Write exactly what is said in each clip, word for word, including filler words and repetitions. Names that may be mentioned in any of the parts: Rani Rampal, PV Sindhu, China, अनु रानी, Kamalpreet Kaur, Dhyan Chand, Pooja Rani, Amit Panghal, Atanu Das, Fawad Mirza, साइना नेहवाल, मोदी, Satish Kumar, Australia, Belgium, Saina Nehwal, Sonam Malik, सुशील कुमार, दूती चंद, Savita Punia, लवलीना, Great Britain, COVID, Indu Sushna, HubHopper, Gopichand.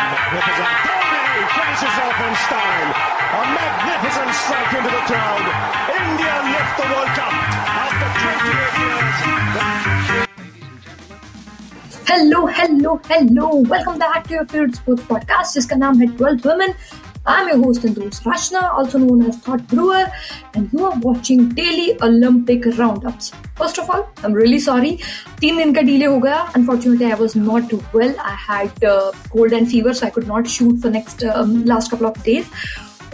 magnificent. Brody finishes off in style. A magnificent strike into the crowd. India lift the World Cup after twenty-eight years. Hello, hello, hello. Welcome back to your favorite sports podcast. जिसका नाम है twelve Women. I'm your host Indu Sushna, also known as Thought Brewer, and you are watching daily Olympic roundups. First of all, I'm really sorry. तीन दिन का delay हो गया. Unfortunately, I was not well. I had uh, cold and fever, so I could not shoot for next um, last couple of days.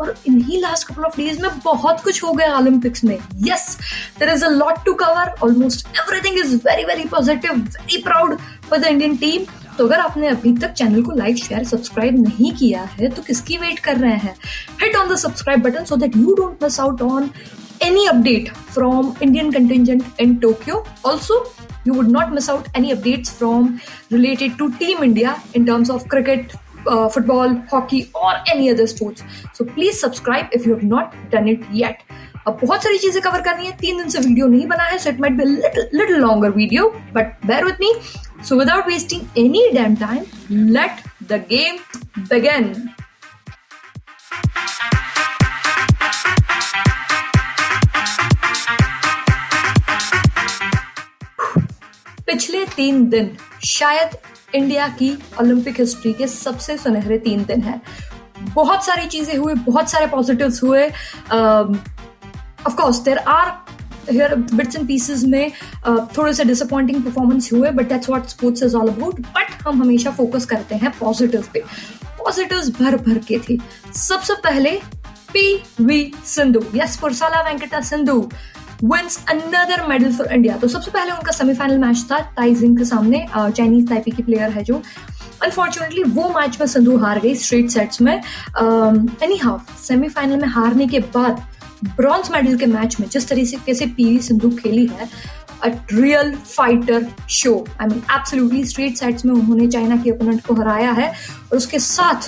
और इन्हीं last couple of days में बहुत कुछ हो गया ओलंपिक्स में. Yes, there is a lot to cover. Almost everything is very very positive, very proud for the Indian team. तो अगर आपने अभी तक चैनल को लाइक शेयर सब्सक्राइब नहीं किया है तो किसकी वेट कर रहे हैं? Hit on the subscribe button so that you don't miss out on any update from Indian contingent in Tokyo. Also you would not miss out any updates from related to team India in terms of cricket, Uh, football, hockey or any other sports. So please subscribe if you have not done it yet. अब बहुत सारी चीजें cover करनी है. तीन दिन से video नहीं बना है, so it might be a little, little longer video, but bear with me. So without wasting any damn time, let the game begin. पिछले तीन दिन शायद इंडिया की ओलंपिक हिस्ट्री के सबसे सुनहरे तीन दिन है. बहुत सारी चीजें हुई, बहुत सारे पॉजिटिव्स हुए. Of course there are here bits and pieces में uh, थोड़े से डिसअपॉइंटिंग परफॉर्मेंस हुए, but that's what sports is all about. But हम हमेशा फोकस करते हैं पॉजिटिव पे. पॉजिटिव्स भर भर के थे. सबसे पहले PV Sindhu, yes Pusarla Venkata Sindhu wins another medal for India. तो सबसे पहले उनका सेमीफाइनल मैच था ताइजिंग के सामने. चाइनीज ताइपे की प्लेयर है जो. अनफॉर्चुनेटली वो मैच में सिंधु हार गई स्ट्रेट सेट्स में. एनी हाउ सेमीफाइनल में हारने के बाद ब्रॉन्ज मेडल के मैच में जिस तरीके से पीवी सिंधु खेली है, a real fighter show. I mean absolutely straight sets में उन्होंने चाइना के ओपोनेंट को हराया है और उसके साथ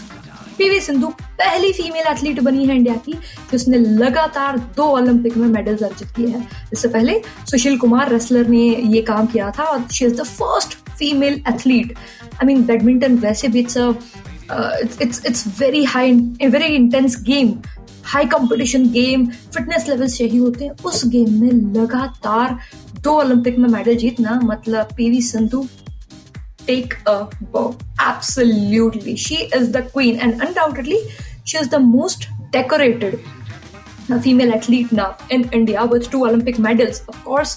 पीवी सिंधु पहली फीमेल एथलीट बनी है इंडिया की जिसने लगातार दो ओलंपिक में मेडल्स अर्जित किए हैं. इससे पहले सुशील कुमार रेसलर ने ये काम किया था और she is the first female athlete. I mean badminton वैसे भी it's it's it's very high very intense game, high competition game, fitness levels यही होते हैं. उस गेम में लगातार दो ओलंपिक में मेडल जीतना मतलब PV Sindhu take a bow. Absolutely. She is the queen and undoubtedly she is the most decorated female athlete now in India with two Olympic medals. Of course,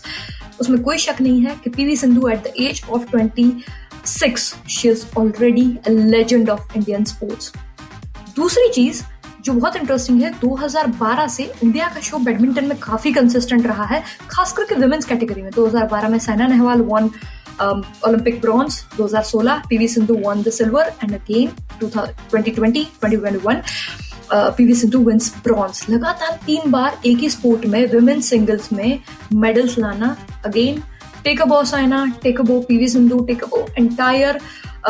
उसमें कोई शक नहीं है कि PV Sindhu at the age of twenty-six, she is already a legend of Indian sports. दूसरी चीज जो बहुत इंटरेस्टिंग है, दो हज़ार बारह से इंडिया का शो बैडमिंटन में काफी कंसिस्टेंट रहा है, खास करके विमेन्स कैटेगरी में. दो हज़ार बारह में साइना नेहवाल won Um, Olympic bronze. twenty sixteen P V Sindhu won the silver and again twenty twenty twenty twenty-one uh, P V Sindhu wins bronze. लगातार तीन बार एक ही स्पोर्ट में women singles में medals लाना. Again take a bow Saina, take a bow P V Sindhu, take a bow entire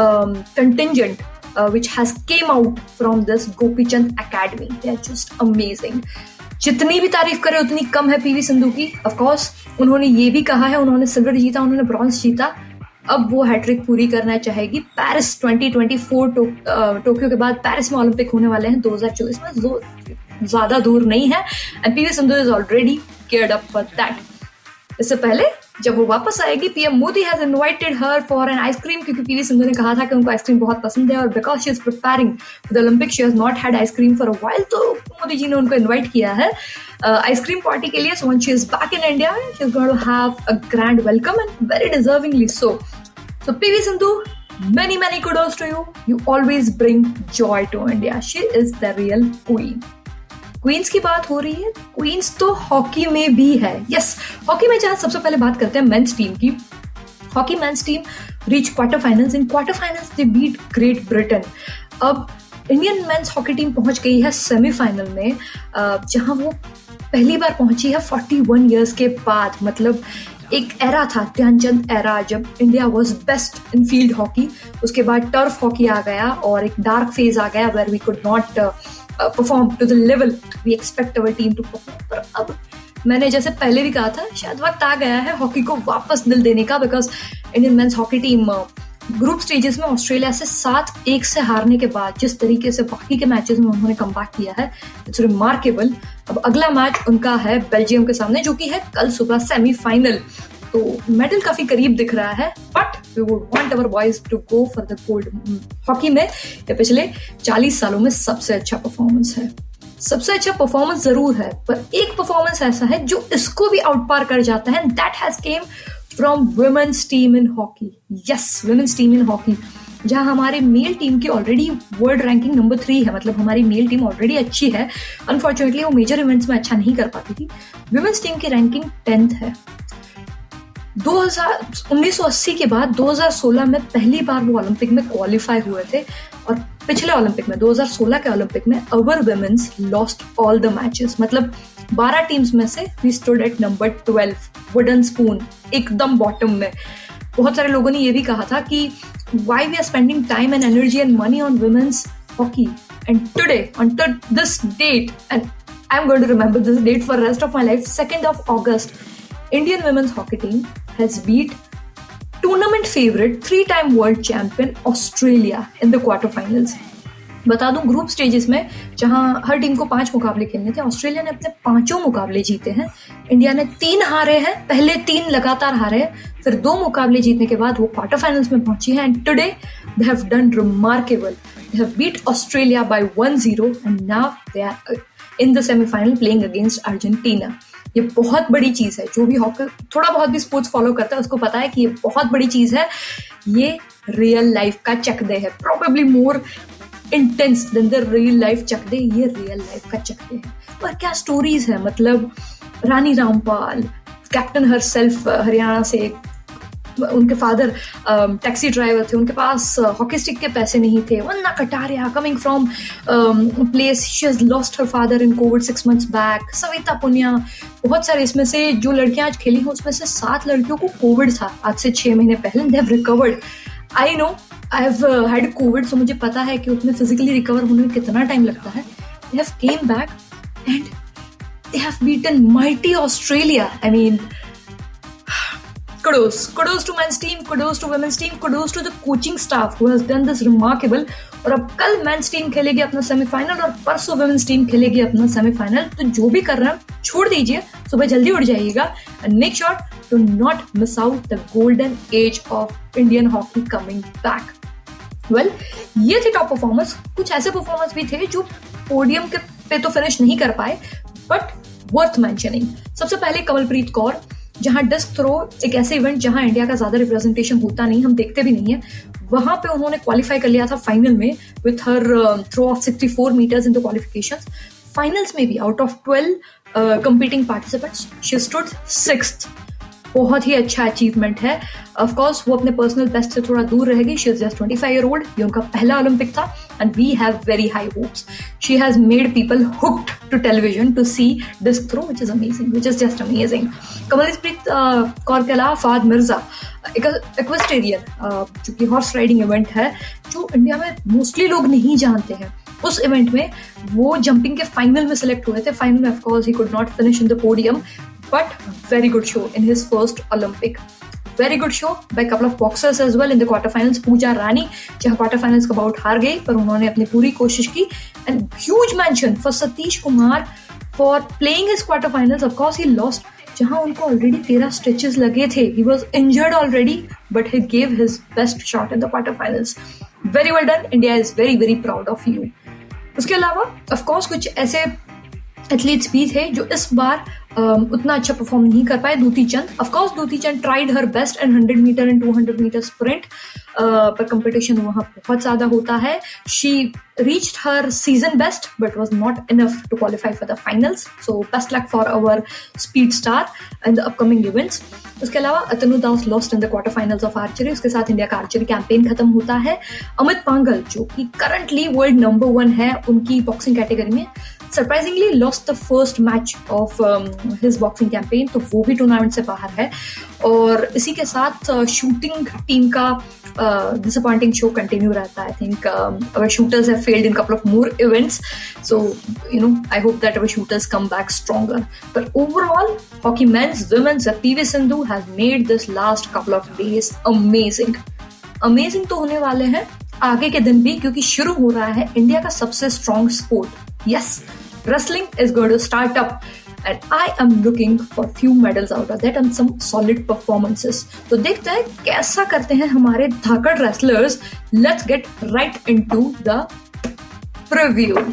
um, contingent uh, which has came out from this Gopichand academy. They are just amazing. जितनी भी तारीफ करें उतनी कम है PV Sindhu की. Of course उन्होंने ये भी कहा है, उन्होंने सिल्वर जीता, उन्होंने ब्रॉन्ज जीता, अब वो हैट्रिक पूरी करना चाहेगी. Paris twenty twenty-four to, Tokyo के बाद पेरिस में ओलंपिक होने वाले हैं twenty twenty-four में, जो ज्यादा दूर नहीं है. And PV Sindhu is already geared up for that. इससे पहले जब वो वापस आएगी, PM मोदी has invited her for an ice cream, क्योंकि पीवी सिंधु ने कहा था कि उनको आइसक्रीम बहुत पसंद है और because she is preparing for the Olympic she has not had ice cream for a while, तो मोदी जी ने उनको इनवाइट किया है आइसक्रीम पार्टी के लिए. So when she is back in India she is going to have a grand welcome and very deservingly so. So PV Sindhu, many many kudos to you. You always bring joy to India. She is the real queen. Queens की बात हो रही है, queen's तो hockey में भी है. Yes, hockey में जहां सबसे पहले बात करते हैं मेंस टीम की. Hockey men's team reach quarter finals. In quarter finals they beat Great Britain. अब इंडियन मेंस हॉकी टीम पहुंच गई है सेमीफाइनल में, जहां वो पहली बार पहुंची है forty-one इयर्स के बाद. मतलब एक एरा था ध्यानचंद एरा जब India was best in field hockey. उसके बाद टर्फ हॉकी आ गया और एक डार्क फेज आ गया where we could not perform to the level we expect our team to perform. पर अब मैंने जैसे पहले भी कहा था, शायद वक्त आ गया है हॉकी को वापस दिल देने का, because Indian men's hockey team group stages में ऑस्ट्रेलिया से सात एक से हारने के बाद जिस तरीके से बाकी के मैचेस में उन्होंने कमबैक किया है, इट्स रिमार्केबल। अब अगला मैच उनका है बेल्जियम के सामने, जो कि है कल सुबह सेमीफाइनल, तो मेडल काफी करीब दिख रहा है, but we would want our boys to go for the gold. Hockey में यह पिछले चालीस सालों में सबसे अच्छा परफॉर्मेंस है, सबसे अच्छा परफॉर्मेंस जरूर है, पर एक परफॉर्मेंस ऐसा है जो इसको भी आउट पार कर जाता है, and that has came from women's team in hockey. Yes, women's team in hockey, जहां हमारे मेल टीम की already world ranking number three है, मतलब हमारी मेल टीम ऑलरेडी अच्छी है, अनफॉर्चुनेटली वो मेजर इवेंट्स में अच्छा नहीं कर पाती थी। वुमेन्स टीम की रैंकिंग टेंथ है। उन्नीस सौ अस्सी के बाद दो हज़ार सोलह में पहली बार वो ओलंपिक में क्वालिफाई हुए थे, और पिछले ओलंपिक में दो हज़ार सोलह के ओलंपिक में our women's lost all the matches, मतलब बारह टीम्स में से we stood at number twelve, wooden spoon, एकदम बॉटम में। बहुत सारे लोगों ने ये भी कहा था कि why we are spending time and energy and money on women's hockey, and today on this date, and I am going to remember this date for rest of my life, second of August, Indian women's hockey team has beat tournament favorite, three-time world champion Australia in the quarterfinals. बता दूं, group stages में जहां हर team को पांच मुकाबले खेलने थे, Australia ने अपने पांचों मुकाबले जीते हैं, इंडिया ने तीन हारे हैं, पहले तीन लगातार हारे हैं, फिर दो मुकाबले जीतने के बाद वो क्वार्टर फाइनल्स में पहुंची हैं, and today they have done remarkable, they have beat Australia by one zero, and now they are in the semifinal playing against Argentina. ये बहुत बड़ी चीज है, जो भी हॉकी थोड़ा बहुत भी स्पोर्ट्स फॉलो करता है उसको पता है कि ये बहुत बड़ी चीज है, ये रियल लाइफ का चक दे है, probably more intense than the real life चक दे, ये रियल लाइफ का चक दे है। और क्या स्टोरीज है, मतलब Rani Rampal, captain herself Haryana से, उनके फादर टैक्सी ड्राइवर थे, उनके पास हॉकी स्टिक के पैसे नहीं थे, वन्ना Kataria coming from place, she has lost her father in Covid six months back, Savita Punia, बहुत सारे इसमें से जो लड़कियां आज खेली हैं उसमें से सात लड़कियों को कोविड था आज से छः महीने पहले, they have recovered. I know I have had Covid, so मुझे पता है कि उसमें फिजिकली रिकवर होने में कितना टाइम लगता है। They have came back and they have beaten mighty Australia. I mean Kudos, kudos to men's team, kudos to women's team, kudos to the coaching staff who has done this remarkable। और अब कल men's team खेलेगी अपना semifinal और परसों women's team खेलेगी अपना semifinal, तो जो भी कर रहे हैं छोड़ दीजिए, सुबह जल्दी उठ जाइएगा and make sure to not miss out the golden age of Indian hockey coming back। Well, ये थे top performers, कुछ ऐसे performers भी थे जो podium के पे तो finish नहीं कर पाए but worth mentioning। सबसे पहले कमलप्रीत कौर, जहां डिस्क थ्रो एक ऐसे इवेंट जहां इंडिया का ज्यादा रिप्रेजेंटेशन होता नहीं, हम देखते भी नहीं है, वहां पे उन्होंने क्वालिफाई कर लिया था फाइनल में with her throw of sixty four metres in the qualifications. Finals में भी out of twelve competing participants she stood sixth, बहुत ही अच्छा अचीवमेंट है। ऑफकोर्स वो अपने पर्सनल बेस्ट से थोड़ा दूर रहेगी, she is just twenty five year old, ये उनका पहला ओलंपिक था and we have very high hopes. She has made people hooked to television to see disc throw, which is amazing, which is just amazing. Kamalpreet Kaur के अलावा फवाद मिर्जा, एक्वेस्टेरियन, जो कि horse riding event है जो इंडिया में मोस्टली लोग नहीं जानते हैं, उस इवेंट में वो जंपिंग के फाइनल में सिलेक्ट हुए थे। फाइनल में of course he could not finish in the podium, but very good show in his first Olympic. Very good show by a couple of boxers as well in the quarterfinals. Pooja Rani, जहाँ quarterfinals का bout हार गई, पर उन्होंने अपनी पूरी कोशिश की, and huge mention for Satish Kumar for playing his quarterfinals. Of course he lost, जहाँ उनको already thirteen stitches लगे थे. He was injured already, but he gave his best shot in the quarterfinals. Very well done. India is very very proud of you. उसके अलावा of course कुछ ऐसे athletes भी थे जो इस बार um, उतना अच्छा परफॉर्म नहीं कर पाए। दूती चंद, of course दूती चंद tried her best and hundred metre and two hundred metre sprint, पर कंपटीशन वहाँ बहुत ज़्यादा होता है। She reached her season best but was not enough to qualify for the finals, so best luck for our speed star in the upcoming events. उसके अलावा Atanu Das lost in the quarter finals of archery, उसके साथ India का archery campaign खत्म होता है। अमित पांगल, जो कि करंटली वर्ल्ड नंबर वन है उनकी बॉक्सिंग कैटेगरी में, surprisingly lost the first match of his boxing campaign, तो वो भी टूर्नामेंट से बाहर है। और इसी के साथ शूटिंग टीम का डिसअपॉइंटिंग शो कंटिन्यू रहता है। I think our shooters have failed in couple of more events, so you know I hope that our shooters come back stronger. But overall hockey men's, women's, PV Sindhu have made this last couple of days amazing. Amazing तो होने वाले हैं आगे के दिन भी, क्योंकि शुरू हो रहा है इंडिया का सबसे strong sport. Yes, wrestling is going to start up and I am looking for few medals out of that and some solid performances. तो देखते हैं कैसा करते हैं हमारे धाकड़ wrestlers. Let's get right into the preview.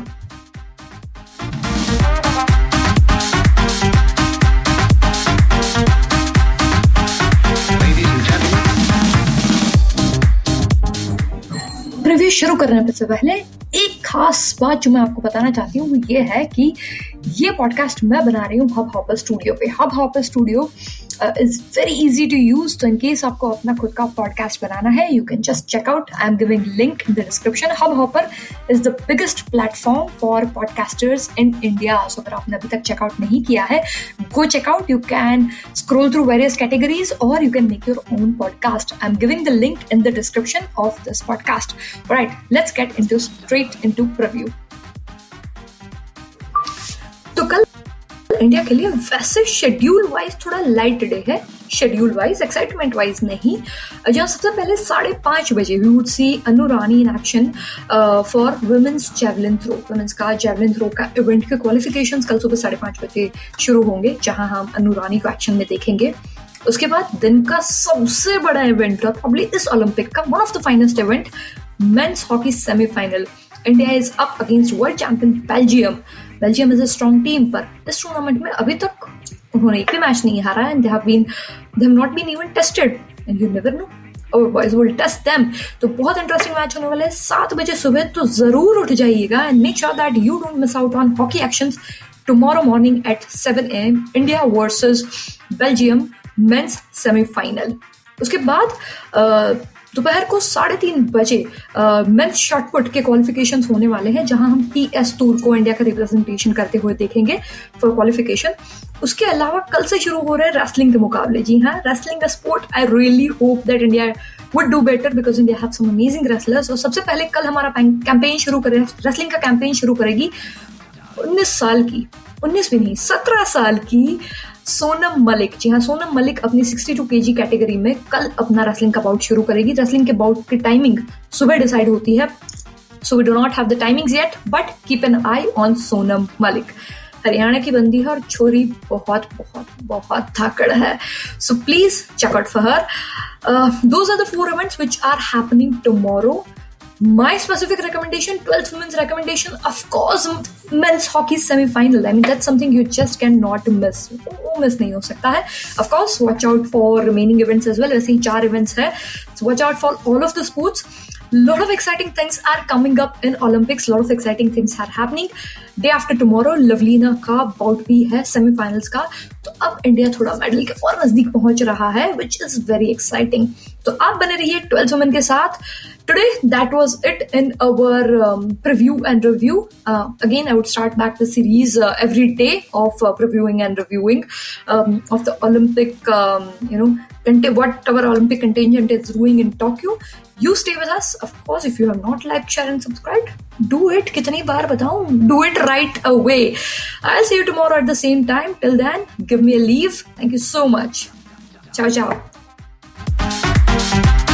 Preview शुरू करने से पहले एक खास बात जो मैं आपको बताना चाहती हूँ वो ये है कि ये पॉडकास्ट मैं बना रही हूँ हब हॉपर स्टूडियो पे. Hubhopper studio is very easy to use, तो इन केस आपको अपना खुद का पॉडकास्ट बनाना है, you can just check out. I am giving link in the description. Hubhopper is the biggest platform for podcasters in India. So अगर आपने अभी तक चेकआउट नहीं किया है, go checkout. You can scroll through various categories और you can make your own podcast. I am giving the link in the description of this podcast. Right, let's get into straight into preview. तो कल India के लिए वैसे schedule wise थोड़ा light day है, schedule wise, excitement wise नहीं. जहाँ सबसे पहले साढ़े पांच बजे we would see अनु रानी in action for women's javelin throw. Women's का जेवलिन थ्रो का इवेंट के क्वालिफिकेशन कल सुबह साढ़े पांच बजे शुरू होंगे, जहाँ हम अनु रानी को एक्शन में देखेंगे. उसके बाद दिन का सबसे बड़ा इवेंट था, प्रॉब्ली इस ओलंपिक का one of the finest event, men's hockey semi-final. India is up against world champion Belgium. Belgium is a strong team, पर इस टूर्नामेंट में अभी तक उन्होंने एक भी मैच नहीं हारा है, and they have been, they have not been even tested, and you never know. Our boys will test them. तो बहुत इंटरेस्टिंग मैच होने वाला है सात बजे सुबह, तो जरूर उठ जाइएगा and make sure that you don't miss out on hockey actions tomorrow morning at seven a.m. India versus Belgium men's semi-final. उसके बाद दोपहर को साढ़े तीन बजे मेंस शॉटपुट के क्वालिफिकेशंस होने वाले हैं, जहां हम टी एस टूर को इंडिया का रिप्रेजेंटेशन करते हुए देखेंगे फॉर क्वालिफिकेशन. उसके अलावा कल से शुरू हो रहे रेसलिंग के मुकाबले. जी हाँ, रेसलिंग का sport. I really hope that India would do better because India have some amazing wrestlers. और सबसे पहले कल हमारा कैंपेन शुरू करे, रेसलिंग का कैंपेन शुरू करेगी उन्नीस साल की, उन्नीस भी नहीं, सत्रह साल की सोनम मलिक. जी हाँ, सोनम मलिक अपनी बासठ केजी कैटेगरी में कल अपना रेसलिंग का बाउट शुरू करेगी. रेसलिंग के बाउट की टाइमिंग सुबह डिसाइड होती है, so we do not have the timings yet, but keep an eye on Sonam Malik. Haryana की बंदी है और छोरी बहुत बहुत बहुत धाकड़ है, so please check out for her. Those are the four events which are happening tomorrow. My specific recommendation, twelfth women's recommendation, of course, men's hockey semi-final. I mean, that's something you just cannot miss. वो miss नहीं हो सकता है. Of course, watch out for remaining events as well. ऐसे ही चार events हैं. So watch out for all of the sports. Lot of exciting things are coming up in Olympics. Lot of exciting things are happening. Day after tomorrow, लवलीना का bout भी है semi-finals का. तो अब India थोड़ा मेडल के और नजदीक पहुंच रहा है, which is very exciting. तो आप बने रहिए twelfth women के साथ. Today, that was it in our um, preview and review. Uh, again, I would start back the series uh, every day of uh, previewing and reviewing um, of the Olympic, um, you know, cont- whatever Olympic contingent is doing in Tokyo. You stay with us. Of course, if you have not liked, share and subscribed, do it. Kitni baar bataun? Do it right away. I'll see you tomorrow at the same time. Till then, give me a leave. Thank you so much. Ciao, ciao.